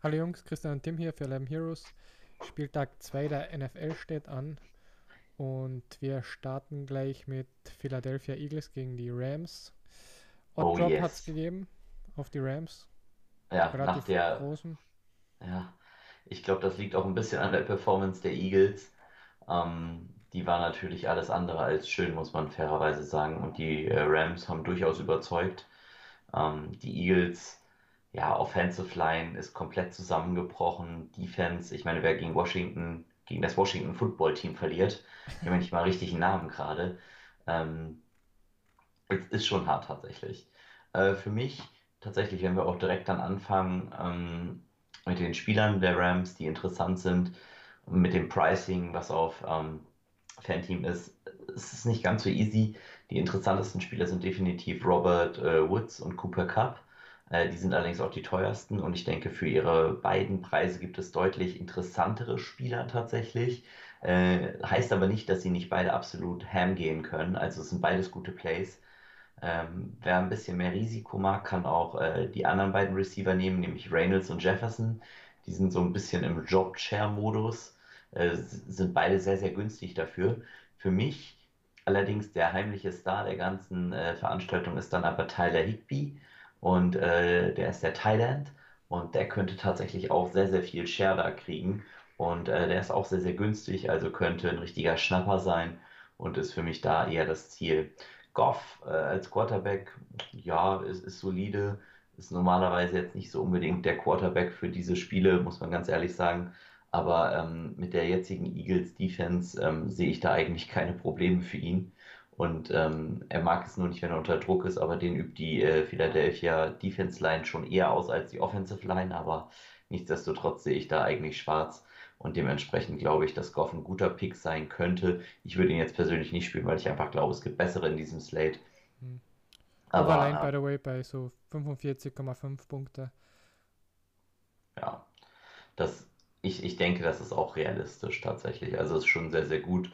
Hallo Jungs, Christian und Tim hier für Lamb Heroes. Spieltag 2 der NFL steht an und wir starten gleich mit Philadelphia Eagles gegen die Rams. Oddjob hat es gegeben auf die Rams. Ja, nach der großen. Ja, ich glaube, das liegt auch ein bisschen an der Performance der Eagles. Die war natürlich alles andere als schön, muss man fairerweise sagen. Und die Rams haben durchaus überzeugt. Die Eagles, ja, Offensive Line ist komplett zusammengebrochen. Defense, ich meine, wer gegen das Washington Football Team verliert, ich meine, nicht mal richtig einen Namen gerade, ist schon hart tatsächlich. Für mich tatsächlich, wenn wir auch direkt dann anfangen mit den Spielern der Rams, die interessant sind, mit dem Pricing, was auf Fan-Team ist, es ist nicht ganz so easy. Die interessantesten Spieler sind definitiv Robert Woods und Cooper Cup. Die sind allerdings auch die teuersten und ich denke, für ihre beiden Preise gibt es deutlich interessantere Spieler tatsächlich. Heißt aber nicht, dass sie nicht beide absolut ham gehen können. Also es sind beides gute Plays. Wer ein bisschen mehr Risiko mag, kann auch die anderen beiden Receiver nehmen, nämlich Reynolds und Jefferson. Die sind so ein bisschen im Job-Share-Modus, sind beide sehr, sehr günstig dafür. Für mich allerdings der heimliche Star der ganzen Veranstaltung ist dann aber Tyler Higbee und der ist der Tight End und der könnte tatsächlich auch sehr, sehr viel Share da kriegen und der ist auch sehr, sehr günstig, also könnte ein richtiger Schnapper sein und ist für mich da eher das Ziel. Goff als Quarterback, ja, ist solide, ist normalerweise jetzt nicht so unbedingt der Quarterback für diese Spiele, muss man ganz ehrlich sagen. Aber mit der jetzigen Eagles-Defense sehe ich da eigentlich keine Probleme für ihn. Und er mag es nur nicht, wenn er unter Druck ist, aber den übt die Philadelphia-Defense-Line schon eher aus als die Offensive-Line. Aber nichtsdestotrotz sehe ich da eigentlich schwarz. Und dementsprechend glaube ich, dass Goff ein guter Pick sein könnte. Ich würde ihn jetzt persönlich nicht spielen, weil ich einfach glaube, es gibt bessere in diesem Slate. Mhm. Aber allein, by the way, bei so 45,5 Punkte. Ja, das... Ich denke, das ist auch realistisch tatsächlich. Also es ist schon sehr, sehr gut.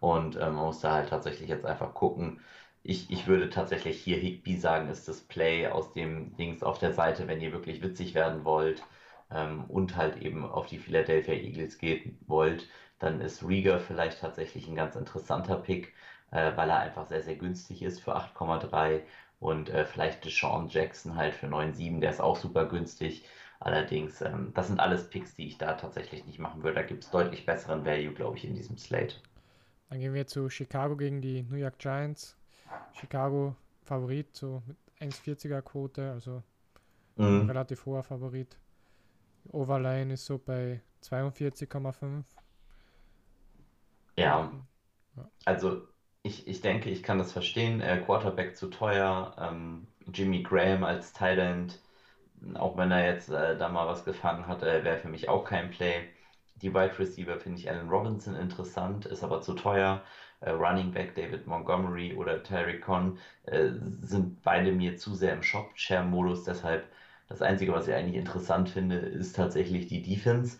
Und man muss da halt tatsächlich jetzt einfach gucken. Ich würde tatsächlich hier Higbee sagen, ist das Play aus dem Dings auf der Seite, wenn ihr wirklich witzig werden wollt und halt eben auf die Philadelphia Eagles gehen wollt, dann ist Reagor vielleicht tatsächlich ein ganz interessanter Pick, weil er einfach sehr, sehr günstig ist für 8,3 und vielleicht DeSean Jackson halt für 9,7, der ist auch super günstig. Allerdings, das sind alles Picks, die ich da tatsächlich nicht machen würde. Da gibt es deutlich besseren Value, glaube ich, in diesem Slate. Dann gehen wir zu Chicago gegen die New York Giants. Chicago Favorit, so mit 1,40er Quote, also ein relativ hoher Favorit. Overline ist so bei 42,5. Ja, also ich denke, ich kann das verstehen. Quarterback zu teuer, Jimmy Graham als Tight End. Auch wenn er jetzt da mal was gefangen hat, wäre für mich auch kein Play. Die Wide Receiver finde ich Allen Robinson interessant, ist aber zu teuer. Running Back David Montgomery oder Terry Conn sind beide mir zu sehr im Shop-Share-Modus. Deshalb das Einzige, was ich eigentlich interessant finde, ist tatsächlich die Defense.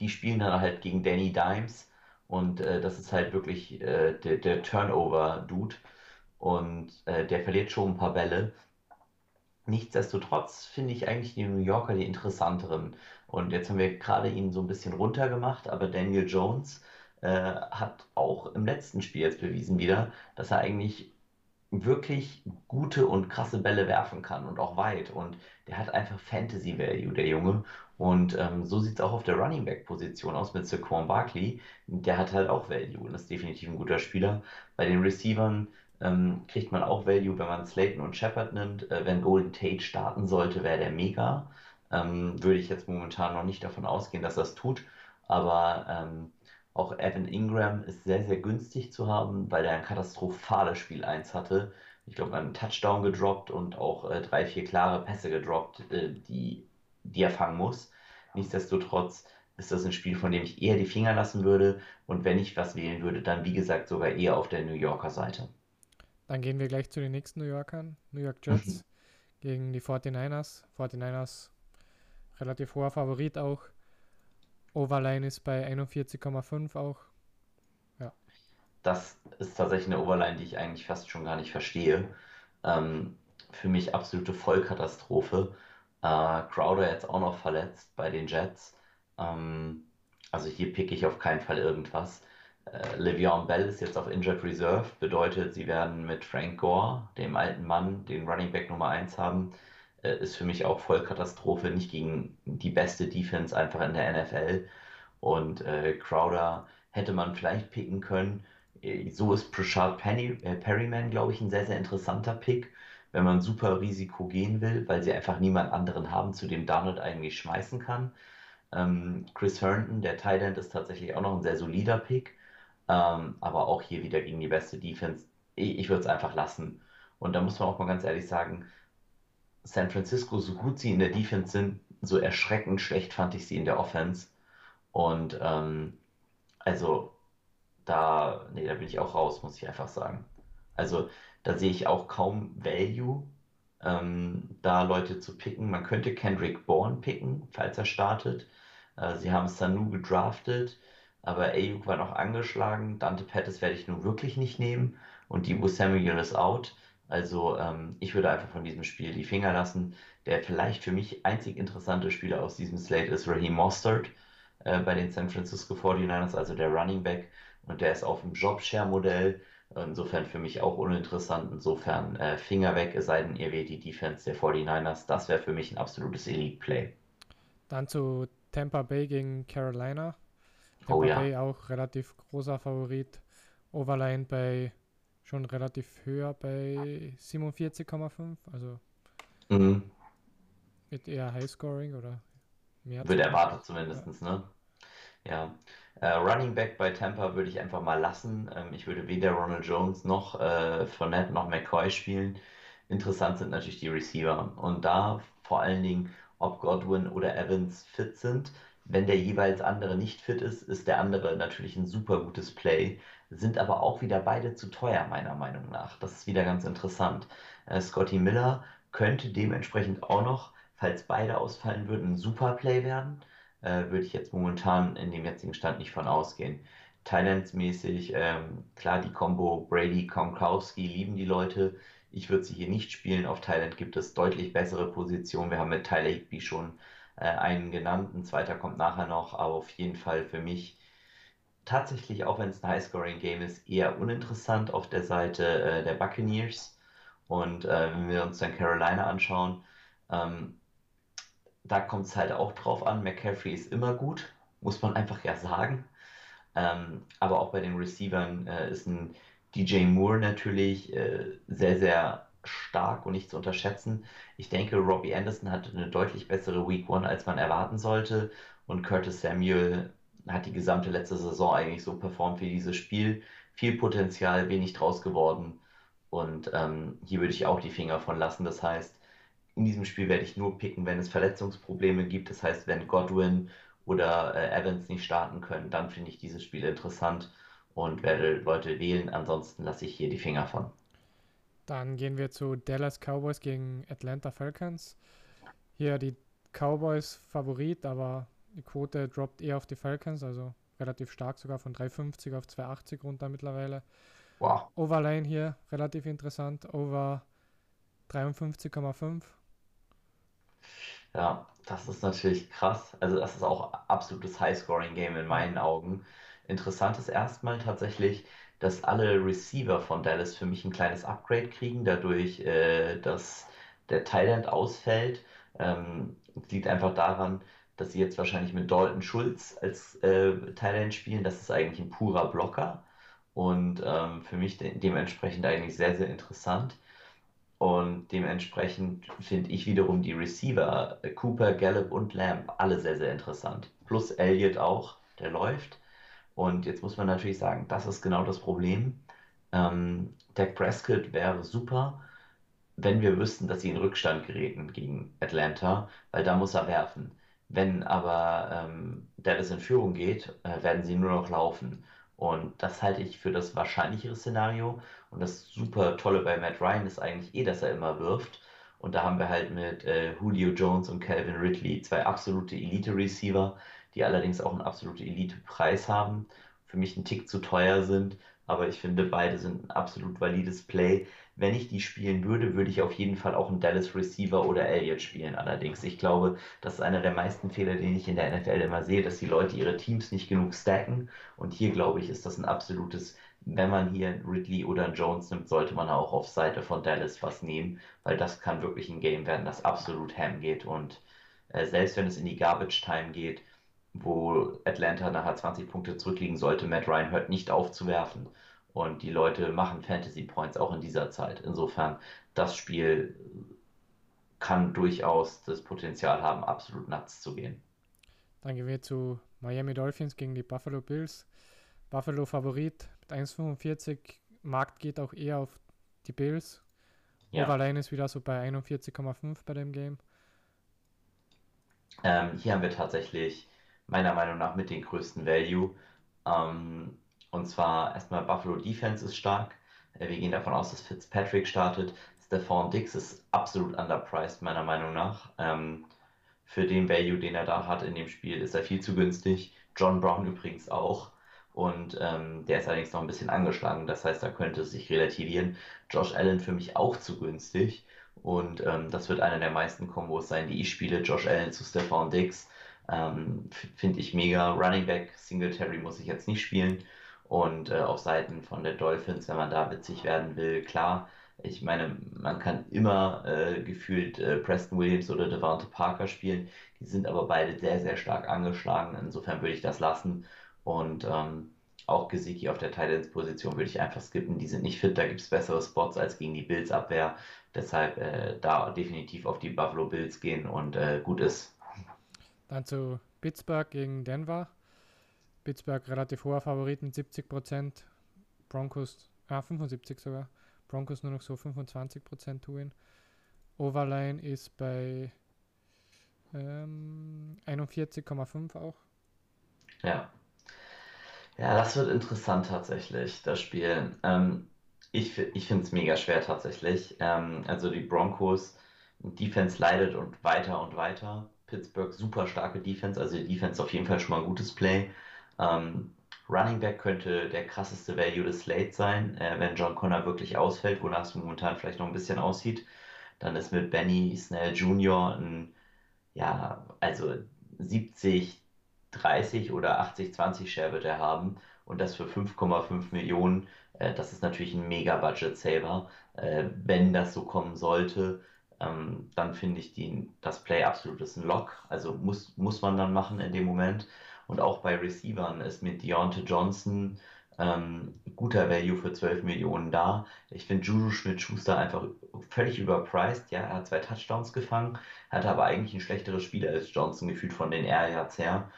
Die spielen dann halt gegen Danny Dimes und das ist halt wirklich der Turnover-Dude und der verliert schon ein paar Bälle. Nichtsdestotrotz finde ich eigentlich die New Yorker die interessanteren. Und jetzt haben wir gerade ihn so ein bisschen runtergemacht, aber Daniel Jones hat auch im letzten Spiel jetzt bewiesen wieder, dass er eigentlich wirklich gute und krasse Bälle werfen kann und auch weit. Und der hat einfach Fantasy Value, der Junge. Und so sieht es auch auf der Running Back Position aus mit Saquon Barkley. Der hat halt auch Value und ist definitiv ein guter Spieler. Bei den Receivern kriegt man auch Value, wenn man Slayton und Shepard nimmt. Wenn Golden Tate starten sollte, wäre der mega. Würde ich jetzt momentan noch nicht davon ausgehen, dass das tut. Aber auch Evan Ingram ist sehr, sehr günstig zu haben, weil er ein katastrophales Spiel 1 hatte. Ich glaube, einen Touchdown gedroppt und auch 3-4 klare Pässe gedroppt, die er fangen muss. Nichtsdestotrotz ist das ein Spiel, von dem ich eher die Finger lassen würde. Und wenn ich was wählen würde, dann wie gesagt sogar eher auf der New Yorker Seite. Dann gehen wir gleich zu den nächsten New Yorkern. New York Jets gegen die 49ers. 49ers, relativ hoher Favorit auch. Overline ist bei 41,5 auch. Ja. Das ist tatsächlich eine Overline, die ich eigentlich fast schon gar nicht verstehe. Für mich absolute Vollkatastrophe. Crowder jetzt auch noch verletzt bei den Jets. Also hier picke ich auf keinen Fall irgendwas. Le'Veon Bell ist jetzt auf Injured Reserve, bedeutet, sie werden mit Frank Gore, dem alten Mann, den Running Back Nummer 1 haben. Ist für mich auch voll Katastrophe, nicht gegen die beste Defense einfach in der NFL. Und Crowder hätte man vielleicht picken können. So ist Prashad Perryman, glaube ich, ein sehr, sehr interessanter Pick, wenn man super Risiko gehen will, weil sie einfach niemand anderen haben, zu dem Darnold eigentlich schmeißen kann. Chris Herndon, der Tight End, ist tatsächlich auch noch ein sehr solider Pick, aber auch hier wieder gegen die beste Defense. Ich würde es einfach lassen. Und da muss man auch mal ganz ehrlich sagen, San Francisco, so gut sie in der Defense sind, so erschreckend schlecht fand ich sie in der Offense. Und da bin ich auch raus, muss ich einfach sagen. Also da sehe ich auch kaum Value, da Leute zu picken. Man könnte Kendrick Bourne picken, falls er startet. Sie haben Sanu gedraftet, aber Ayuk war noch angeschlagen. Dante Pettis werde ich nun wirklich nicht nehmen und Deebo Samuel ist out. Also ich würde einfach von diesem Spiel die Finger lassen. Der vielleicht für mich einzig interessante Spieler aus diesem Slate ist Raheem Mostert bei den San Francisco 49ers, also der Running Back. Und der ist auf dem Jobshare-Modell. Insofern für mich auch uninteressant. Insofern Finger weg, es sei denn, ihr wählt die Defense der 49ers. Das wäre für mich ein absolutes Elite-Play. Dann zu Tampa Bay gegen Carolina. Tampa Bay auch relativ großer Favorit. Overline bei schon relativ höher bei 47,5. Also wird eher Highscoring oder mehr. Wird erwartet zumindest, ne? Ja. Running Back bei Tampa würde ich einfach mal lassen. Ich würde weder Ronald Jones noch Fournette noch McCoy spielen. Interessant sind natürlich die Receiver. Und da vor allen Dingen, ob Godwin oder Evans fit sind. Wenn der jeweils andere nicht fit ist, ist der andere natürlich ein super gutes Play. Sind aber auch wieder beide zu teuer, meiner Meinung nach. Das ist wieder ganz interessant. Scotty Miller könnte dementsprechend auch noch, falls beide ausfallen würden, ein super Play werden. Würde ich jetzt momentan in dem jetzigen Stand nicht von ausgehen. Thailands-mäßig, klar, die Combo Brady-Komkowski lieben die Leute. Ich würde sie hier nicht spielen. Auf Thailand gibt es deutlich bessere Positionen. Wir haben mit Tyler Higbee schon einen genannt. Ein zweiter kommt nachher noch. Aber auf jeden Fall für mich tatsächlich, auch wenn es ein Highscoring-Game ist, eher uninteressant auf der Seite der Buccaneers. Und wenn wir uns dann Carolina anschauen, da kommt es halt auch drauf an. McCaffrey ist immer gut, muss man einfach ja sagen. Aber auch bei den Receivern ist ein DJ Moore natürlich sehr, sehr stark und nicht zu unterschätzen. Ich denke, Robbie Anderson hatte eine deutlich bessere Week 1, als man erwarten sollte. Und Curtis Samuel hat die gesamte letzte Saison eigentlich so performt wie dieses Spiel. Viel Potenzial, wenig draus geworden. Und hier würde ich auch die Finger von lassen. Das heißt, in diesem Spiel werde ich nur picken, wenn es Verletzungsprobleme gibt. Das heißt, wenn Godwin oder Evans nicht starten können, dann finde ich dieses Spiel interessant und werde Leute wählen. Ansonsten lasse ich hier die Finger von. Dann gehen wir zu Dallas Cowboys gegen Atlanta Falcons. Hier die Cowboys Favorit, aber die Quote droppt eher auf die Falcons, also relativ stark sogar von 3,50 auf 2,80 runter mittlerweile. Wow. Overline hier relativ interessant, over 53,5. Ja, das ist natürlich krass. Also das ist auch absolutes High-Scoring-Game in meinen Augen. Interessant ist erstmal tatsächlich, dass alle Receiver von Dallas für mich ein kleines Upgrade kriegen, dadurch, dass der Tight End ausfällt. Liegt einfach daran, dass sie jetzt wahrscheinlich mit Dalton Schulz als Tight End spielen. Das ist eigentlich ein purer Blocker und für mich dementsprechend eigentlich sehr, sehr interessant. Und dementsprechend finde ich wiederum die Receiver, Cooper, Gallup und Lamb, alle sehr, sehr interessant. Plus Elliott auch, der läuft. Und jetzt muss man natürlich sagen, das ist genau das Problem. Dak Prescott wäre super, wenn wir wüssten, dass sie in Rückstand geraten gegen Atlanta, weil da muss er werfen. Wenn aber Dallas in Führung geht, werden sie nur noch laufen. Und das halte ich für das wahrscheinlichere Szenario. Und das super Tolle bei Matt Ryan ist eigentlich dass er immer wirft. Und da haben wir halt mit Julio Jones und Calvin Ridley zwei absolute Elite-Receiver, die allerdings auch einen absoluten Elite-Preis haben, für mich einen Tick zu teuer sind. Aber ich finde, beide sind ein absolut valides Play. Wenn ich die spielen würde, würde ich auf jeden Fall auch einen Dallas Receiver oder Elliott spielen. Allerdings, ich glaube, das ist einer der meisten Fehler, den ich in der NFL immer sehe, dass die Leute ihre Teams nicht genug stacken. Und hier, glaube ich, ist das ein absolutes, wenn man hier einen Ridley oder einen Jones nimmt, sollte man auch auf Seite von Dallas was nehmen, weil das kann wirklich ein Game werden, das absolut ham geht. Und selbst wenn es in die Garbage Time geht, wo Atlanta nachher 20 Punkte zurückliegen sollte, Matt Ryan hört nicht auf zu werfen. Und die Leute machen Fantasy Points auch in dieser Zeit. Insofern, das Spiel kann durchaus das Potenzial haben, absolut nuts zu gehen. Dann gehen wir zu Miami Dolphins gegen die Buffalo Bills. Buffalo Favorit mit 1,45. Markt geht auch eher auf die Bills. Ja. Overline ist wieder so bei 41,5 bei dem Game. Hier haben wir tatsächlich meiner Meinung nach mit den größten Value. Und zwar erstmal Buffalo Defense ist stark. Wir gehen davon aus, dass Fitzpatrick startet. Stephon Diggs ist absolut underpriced, meiner Meinung nach. Für den Value, den er da hat in dem Spiel, ist er viel zu günstig. John Brown übrigens auch. Und der ist allerdings noch ein bisschen angeschlagen. Das heißt, da könnte es sich relativieren. Josh Allen für mich auch zu günstig. Und das wird einer der meisten Kombos sein, die ich spiele. Josh Allen zu Stephon Diggs. Finde ich mega. Running Back Singletary muss ich jetzt nicht spielen. Und auf Seiten von den Dolphins, wenn man da witzig werden will, klar. Ich meine, man kann immer gefühlt Preston Williams oder Devante Parker spielen. Die sind aber beide sehr, sehr stark angeschlagen. Insofern würde ich das lassen. Und auch Gesicki auf der Tight Ends Position würde ich einfach skippen. Die sind nicht fit, da gibt es bessere Spots als gegen die Bills Abwehr. Deshalb da definitiv auf die Buffalo Bills gehen und gut ist. Dann zu Pittsburgh gegen Denver. Pittsburgh relativ hoher Favorit mit 70%. Broncos, 75 sogar. Broncos nur noch so 25% tun. Overline ist bei 41,5 auch. Ja. Ja, das wird interessant tatsächlich, das Spiel. Ich finde es mega schwer tatsächlich. Also die Broncos, Defense leidet und weiter. Pittsburgh super starke Defense, also die Defense auf jeden Fall schon mal ein gutes Play. Running Back könnte der krasseste Value des Slate sein, wenn John Connor wirklich ausfällt, wonach es momentan vielleicht noch ein bisschen aussieht. Dann ist mit Benny Snell Jr. ein, ja, also 70-30 oder 80-20 Share wird er haben und das für 5,5 Millionen. Das ist natürlich ein Mega-Budget-Saver. Wenn das so kommen sollte, dann finde ich das Play absolut ist ein Lock. Also muss man dann machen in dem Moment. Und auch bei Receivern ist mit Deontay Johnson guter Value für 12 Millionen da. Ich finde Juju Smith-Schuster einfach völlig überpriced. Ja, er hat 2 Touchdowns gefangen, hat aber eigentlich ein schlechteres Spiel als Johnson gefühlt von den Air Yards her.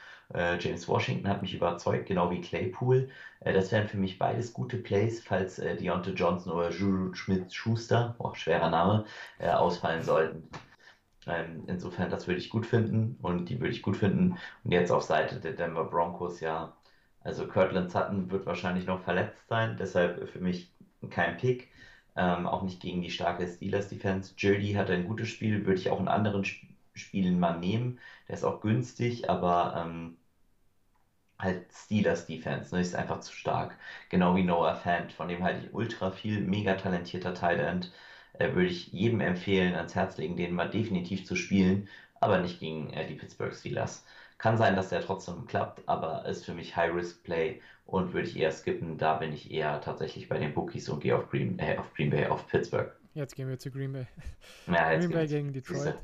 James Washington hat mich überzeugt, genau wie Claypool. Das wären für mich beides gute Plays, falls Deontay Johnson oder Juju Smith-Schuster, schwerer Name, ausfallen sollten. Insofern, das würde ich gut finden und die würde ich gut finden. Und jetzt auf Seite der Denver Broncos, ja, also Courtland Sutton wird wahrscheinlich noch verletzt sein, deshalb für mich kein Pick, auch nicht gegen die starke Steelers-Defense. Jeudy hat ein gutes Spiel, würde ich auch in anderen Spielen mal nehmen, der ist auch günstig, aber halt Steelers-Defense, ne? Ist einfach zu stark, genau wie Noah Fant, von dem halte ich ultra viel, mega talentierter Tight End. Würde ich jedem empfehlen, ans Herz legen, den mal definitiv zu spielen, aber nicht gegen die Pittsburgh Steelers. Kann sein, dass der trotzdem klappt, aber ist für mich High-Risk-Play und würde ich eher skippen. Da bin ich eher tatsächlich bei den Bookies und gehe auf Green Bay, auf Pittsburgh. Jetzt gehen wir zu Green Bay. Ja, Green Bay gegen Detroit.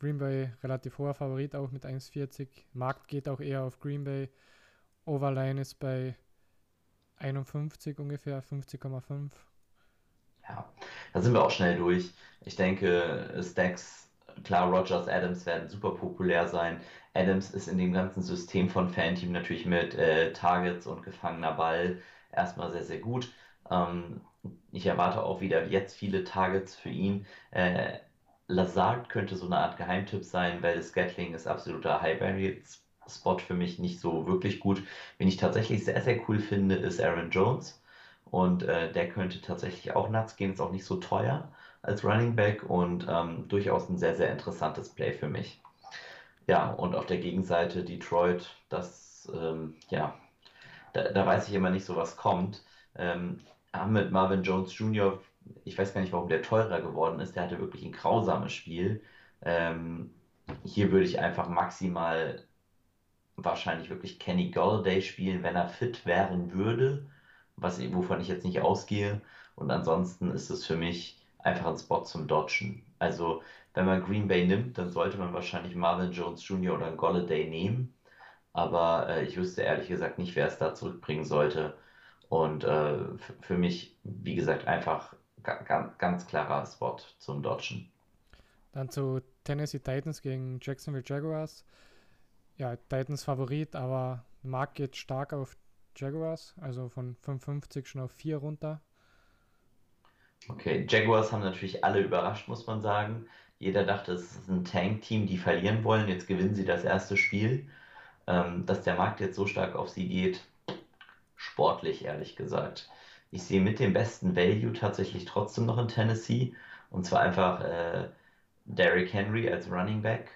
Green Bay relativ hoher Favorit, auch mit 1,40. Markt geht auch eher auf Green Bay. Overline ist bei 51 ungefähr, 50,5. Ja, da sind wir auch schnell durch. Ich denke, Stacks, klar, Rodgers, Adams werden super populär sein. Adams ist in dem ganzen System von Fanteam natürlich mit Targets und gefangener Ball erstmal sehr, sehr gut. Ich erwarte auch wieder jetzt viele Targets für ihn. Lazard könnte so eine Art Geheimtipp sein, weil das Gatling ist absoluter High-Variance-Spot für mich nicht so wirklich gut. Wen ich tatsächlich sehr, sehr cool finde, ist Aaron Jones. Und der könnte tatsächlich auch nuts gehen, ist auch nicht so teuer als Running Back und durchaus ein sehr, sehr interessantes Play für mich. Ja, und auf der Gegenseite Detroit, das, ja, da weiß ich immer nicht so, was kommt. Ahmed Marvin Jones Jr., ich weiß gar nicht, warum der teurer geworden ist, der hatte wirklich ein grausames Spiel. Hier würde ich einfach maximal wahrscheinlich wirklich Kenny Golladay spielen, wenn er fit wären würde, wovon ich jetzt nicht ausgehe. Und ansonsten ist es für mich einfach ein Spot zum Dodgen. Also wenn man Green Bay nimmt, dann sollte man wahrscheinlich Marvin Jones Jr. oder Golladay nehmen. Aber ich wüsste ehrlich gesagt nicht, wer es da zurückbringen sollte. Und für mich, wie gesagt, einfach ganz klarer Spot zum Dodgen. Dann zu Tennessee Titans gegen Jacksonville Jaguars. Ja, Titans Favorit, aber Mark geht stark auf Jaguars, also von 5,50 schon auf 4 runter. Okay, Jaguars haben natürlich alle überrascht, muss man sagen. Jeder dachte, es ist ein Tank-Team, die verlieren wollen. Jetzt gewinnen sie das erste Spiel. Dass der Markt jetzt so stark auf sie geht, sportlich, ehrlich gesagt. Ich sehe mit dem besten Value tatsächlich trotzdem noch in Tennessee. Und zwar einfach Derrick Henry als Running Back.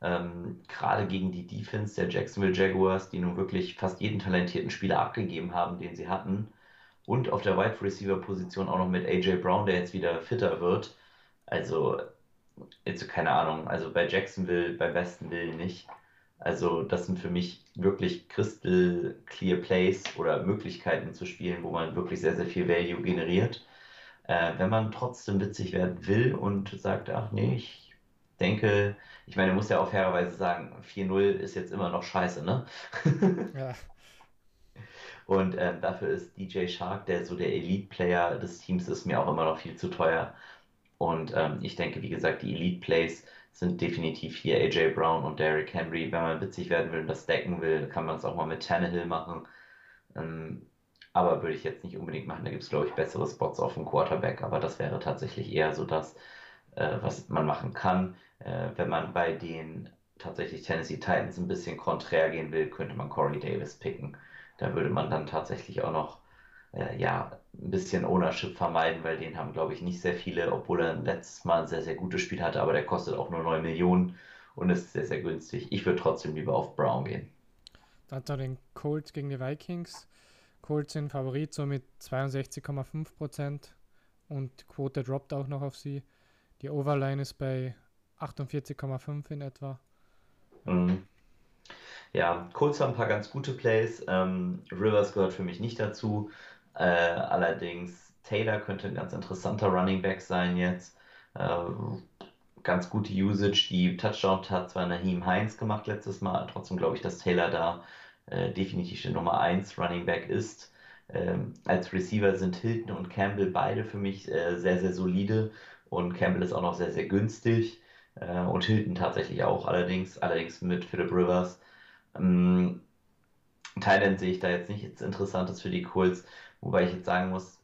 Gerade gegen die Defense der Jacksonville Jaguars, die nun wirklich fast jeden talentierten Spieler abgegeben haben, den sie hatten. Und auf der Wide Receiver Position auch noch mit AJ Brown, der jetzt wieder fitter wird. Also, jetzt keine Ahnung, also bei Jacksonville beim besten Willen nicht. Also das sind für mich wirklich crystal clear Plays oder Möglichkeiten zu spielen, wo man wirklich sehr, sehr viel Value generiert. Wenn man trotzdem witzig werden will und sagt, ach nee, ich meine, man muss ja auch fairerweise sagen, 4-0 ist jetzt immer noch scheiße, ne? Ja. Und dafür ist DJ Shark, der so der Elite-Player des Teams ist, mir auch immer noch viel zu teuer. Und ich denke, wie gesagt, die Elite-Plays sind definitiv hier AJ Brown und Derrick Henry. Wenn man witzig werden will und das decken will, kann man es auch mal mit Tannehill machen. Aber würde ich jetzt nicht unbedingt machen. Da gibt es, glaube ich, bessere Spots auf dem Quarterback. Aber das wäre tatsächlich eher so das, was man machen kann. Wenn man bei den tatsächlich Tennessee Titans ein bisschen konträr gehen will, könnte man Corey Davis picken. Da würde man dann tatsächlich auch noch ein bisschen Ownership vermeiden, weil den haben, glaube ich, nicht sehr viele, obwohl er letztes Mal ein sehr, sehr gutes Spiel hatte, aber der kostet auch nur 9 Millionen und ist sehr, sehr günstig. Ich würde trotzdem lieber auf Brown gehen. Dann zu den Colts gegen die Vikings. Colts sind Favorit, so mit 62,5% und Quote droppt auch noch auf sie. Die Overline ist bei 48,5 in etwa. Mhm. Ja, Colts haben ein paar ganz gute Plays. Rivers gehört für mich nicht dazu. Allerdings Taylor könnte ein ganz interessanter Running Back sein jetzt. Ganz gute Usage. Die Touchdown hat zwar Naheem Hines gemacht letztes Mal, trotzdem glaube ich, dass Taylor da definitiv der Nummer 1 Running Back ist. Als Receiver sind Hilton und Campbell beide für mich sehr, sehr solide. Und Campbell ist auch noch sehr, sehr günstig. Und Hilton tatsächlich auch, allerdings mit Philip Rivers. Thailand sehe ich da jetzt nichts Interessantes für die Colts, wobei ich jetzt sagen muss,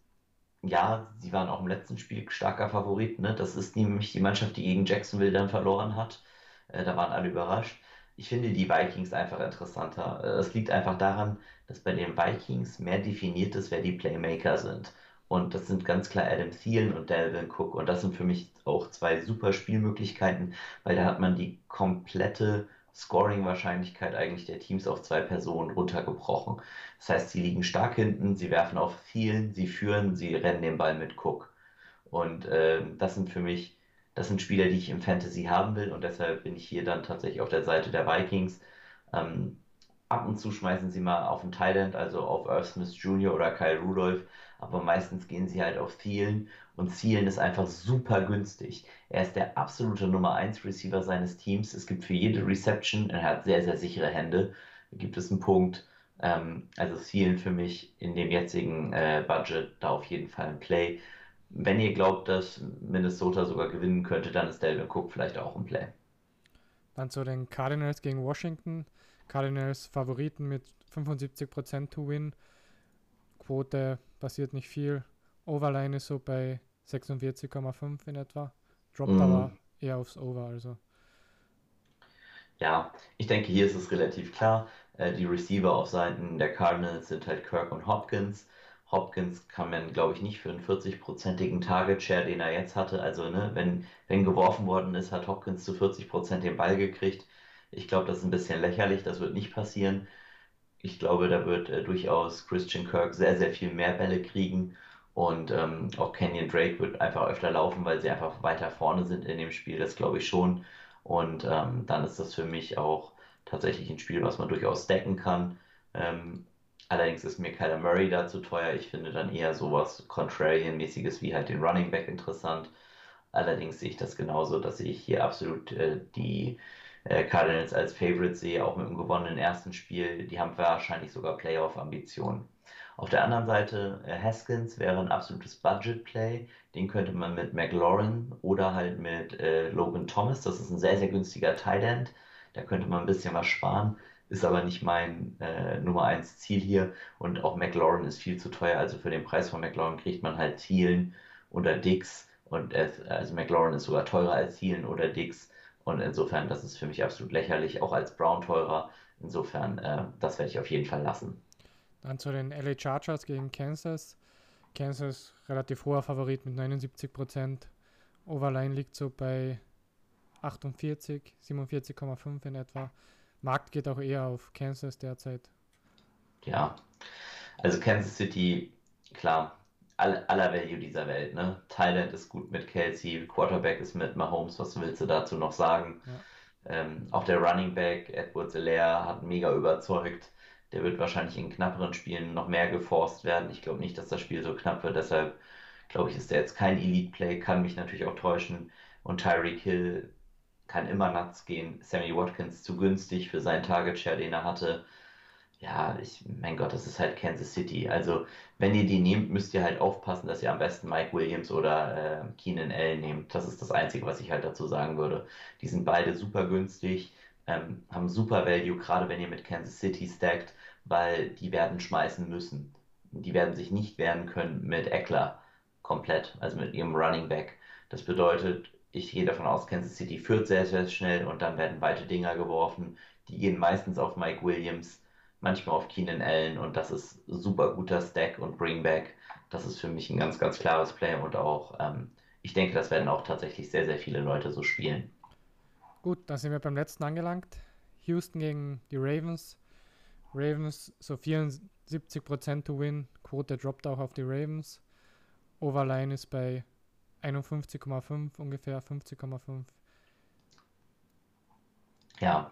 ja, sie waren auch im letzten Spiel starker Favorit, ne? Das ist nämlich die Mannschaft, die gegen Jacksonville dann verloren hat, da waren alle überrascht. Ich finde die Vikings einfach interessanter. Es liegt einfach daran, dass bei den Vikings mehr definiert ist, wer die Playmaker sind, und das sind ganz klar Adam Thielen und Dalvin Cook, und das sind für mich auch zwei super Spielmöglichkeiten, weil da hat man die komplette Scoring-Wahrscheinlichkeit eigentlich der Teams auf 2 Personen runtergebrochen. Das heißt, sie liegen stark hinten, sie werfen auf Thielen, sie führen, sie rennen den Ball mit Cook. Und das sind Spieler, die ich im Fantasy haben will, und deshalb bin ich hier dann tatsächlich auf der Seite der Vikings. Ab und zu schmeißen sie mal auf den Tight End, also auf Irv Smith Jr. oder Kyle Rudolph, aber meistens gehen sie halt auf Thielen, und Thielen ist einfach super günstig. Er ist der absolute Nummer 1 Receiver seines Teams. Es gibt für jede Reception, er hat sehr, sehr sichere Hände, gibt es einen Punkt. Also Thielen für mich in dem jetzigen Budget da auf jeden Fall ein Play. Wenn ihr glaubt, dass Minnesota sogar gewinnen könnte, dann ist Dalvin Cook vielleicht auch ein Play. Dann zu den Cardinals gegen Washington. Cardinals Favoriten mit 75% to win. Quote passiert nicht viel. Overline ist so bei 46,5 in etwa. Droppt aber eher aufs Over. Also. Ja, ich denke, hier ist es relativ klar. Die Receiver auf Seiten der Cardinals sind halt Kirk und Hopkins. Hopkins kann man, glaube ich, nicht für einen 40%igen Target-Share, den er jetzt hatte. Also, ne, wenn geworfen worden ist, hat Hopkins zu 40% den Ball gekriegt. Ich glaube, das ist ein bisschen lächerlich, das wird nicht passieren. Ich glaube, da wird durchaus Christian Kirk sehr, sehr viel mehr Bälle kriegen. Und auch Kenyon Drake wird einfach öfter laufen, weil sie einfach weiter vorne sind in dem Spiel. Das glaube ich schon. Und dann ist das für mich auch tatsächlich ein Spiel, was man durchaus stacken kann. Allerdings ist mir Kyler Murray da zu teuer. Ich finde dann eher sowas Contrarian-mäßiges wie halt den Running Back interessant. Allerdings sehe ich das genauso, dass ich hier absolut die Cardinals als Favorite sehe, auch mit dem gewonnenen ersten Spiel. Die haben wahrscheinlich sogar Playoff-Ambitionen. Auf der anderen Seite, Haskins wäre ein absolutes Budget-Play. Den könnte man mit McLaurin oder halt mit Logan Thomas, das ist ein sehr, sehr günstiger Tight End. Da könnte man ein bisschen was sparen, ist aber nicht mein Nummer 1 Ziel hier. Und auch McLaurin ist viel zu teuer. Also für den Preis von McLaurin kriegt man halt Thielen oder Diggs. Und also McLaurin ist sogar teurer als Thielen oder Diggs. Und insofern, das ist für mich absolut lächerlich, auch als Brown teurer. Insofern, das werde ich auf jeden Fall lassen. Dann zu den LA Chargers gegen Kansas. Kansas relativ hoher Favorit mit 79%. Overline liegt so bei 48, 47,5 in etwa. Markt geht auch eher auf Kansas derzeit. Ja, also Kansas City, klar, aller Value dieser Welt, ne? Thailand ist gut mit Kelsey, Quarterback ist mit Mahomes, was willst du dazu noch sagen? Ja. Auch der Running Back, Edwards-Helaire, hat mega überzeugt. Der wird wahrscheinlich in knapperen Spielen noch mehr geforst werden. Ich glaube nicht, dass das Spiel so knapp wird, deshalb glaube ich, ist der jetzt kein Elite-Play, kann mich natürlich auch täuschen. Und Tyreek Hill kann immer nuts gehen. Sammy Watkins zu günstig für seinen Target-Share, den er hatte. Ja, mein Gott, das ist halt Kansas City. Also, wenn ihr die nehmt, müsst ihr halt aufpassen, dass ihr am besten Mike Williams oder Keenan Allen nehmt. Das ist das Einzige, was ich halt dazu sagen würde. Die sind beide super günstig, haben super Value, gerade wenn ihr mit Kansas City stackt, weil die werden schmeißen müssen. Die werden sich nicht wehren können mit Eckler komplett, also mit ihrem Running Back. Das bedeutet, ich gehe davon aus, Kansas City führt sehr, sehr schnell und dann werden weite Dinger geworfen. Die gehen meistens auf Mike Williams, manchmal auf Keenan Allen und das ist super guter Stack und Bringback. Das ist für mich ein ganz, ganz klares Play und auch, ich denke, das werden auch tatsächlich sehr, sehr viele Leute so spielen. Gut, dann sind wir beim letzten angelangt. Houston gegen die Ravens. Ravens so 74% to win, Quote droppt auch auf die Ravens. Overline ist bei 51,5, ungefähr 50,5. Ja,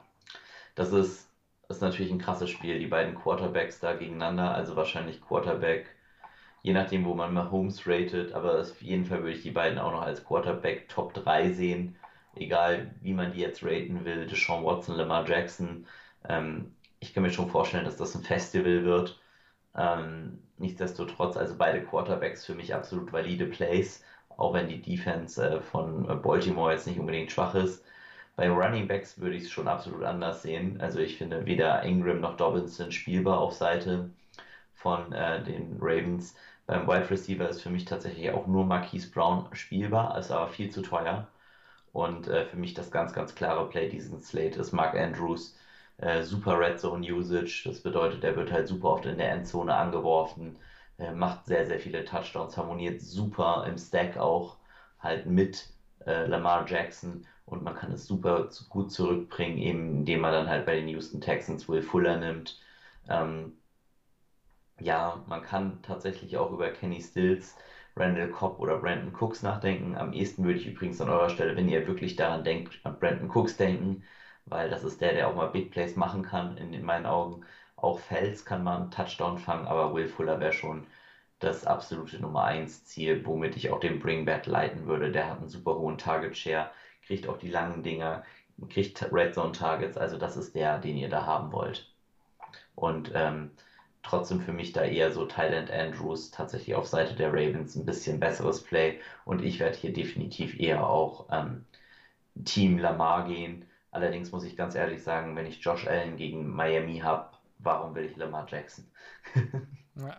das ist natürlich ein krasses Spiel, die beiden Quarterbacks da gegeneinander, also wahrscheinlich Quarterback, je nachdem, wo man Mahomes ratet, aber auf jeden Fall würde ich die beiden auch noch als Quarterback Top 3 sehen, egal wie man die jetzt raten will, DeSean Watson, Lamar Jackson, ich kann mir schon vorstellen, dass das ein Festival wird, nichtsdestotrotz, also beide Quarterbacks für mich absolut valide Plays, auch wenn die Defense von Baltimore jetzt nicht unbedingt schwach ist. Bei Running Backs würde ich es schon absolut anders sehen. Also ich finde weder Ingram noch Dobbins sind spielbar auf Seite von den Ravens. Beim Wide Receiver ist für mich tatsächlich auch nur Marquise Brown spielbar, ist aber viel zu teuer. Und für mich das ganz, ganz klare Play diesen Slate ist Mark Andrews. Super Red Zone Usage, das bedeutet, er wird halt super oft in der Endzone angeworfen, macht sehr, sehr viele Touchdowns, harmoniert super im Stack auch halt mit Lamar Jackson. Und man kann es super gut zurückbringen, eben indem man dann halt bei den Houston Texans Will Fuller nimmt. Ja, man kann tatsächlich auch über Kenny Stills, Randall Cobb oder Brandon Cooks nachdenken. Am ehesten würde ich übrigens an eurer Stelle, wenn ihr wirklich daran denkt, an Brandon Cooks denken, weil das ist der auch mal Big Plays machen kann, in meinen Augen. Auch Fels kann man einen Touchdown fangen, aber Will Fuller wäre schon das absolute Nummer 1 Ziel, womit ich auch den Bringback leiten würde. Der hat einen super hohen Target Share, kriegt auch die langen Dinger, kriegt Red Zone Targets, also das ist der, den ihr da haben wollt. Und trotzdem für mich da eher so Tyler Andrews tatsächlich auf Seite der Ravens ein bisschen besseres Play und ich werde hier definitiv eher auch Team Lamar gehen. Allerdings muss ich ganz ehrlich sagen, wenn ich Josh Allen gegen Miami habe, warum will ich Lamar Jackson? Ja.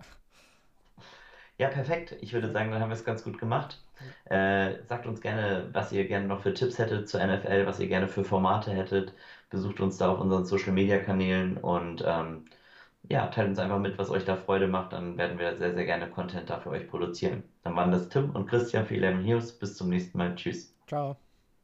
Ja, perfekt. Ich würde sagen, dann haben wir es ganz gut gemacht. Sagt uns gerne, was ihr gerne noch für Tipps hättet zur NFL, was ihr gerne für Formate hättet. Besucht uns da auf unseren Social-Media-Kanälen und ja, teilt uns einfach mit, was euch da Freude macht. Dann werden wir sehr, sehr gerne Content da für euch produzieren. Dann waren das Tim und Christian für 11 News. Bis zum nächsten Mal. Tschüss. Ciao.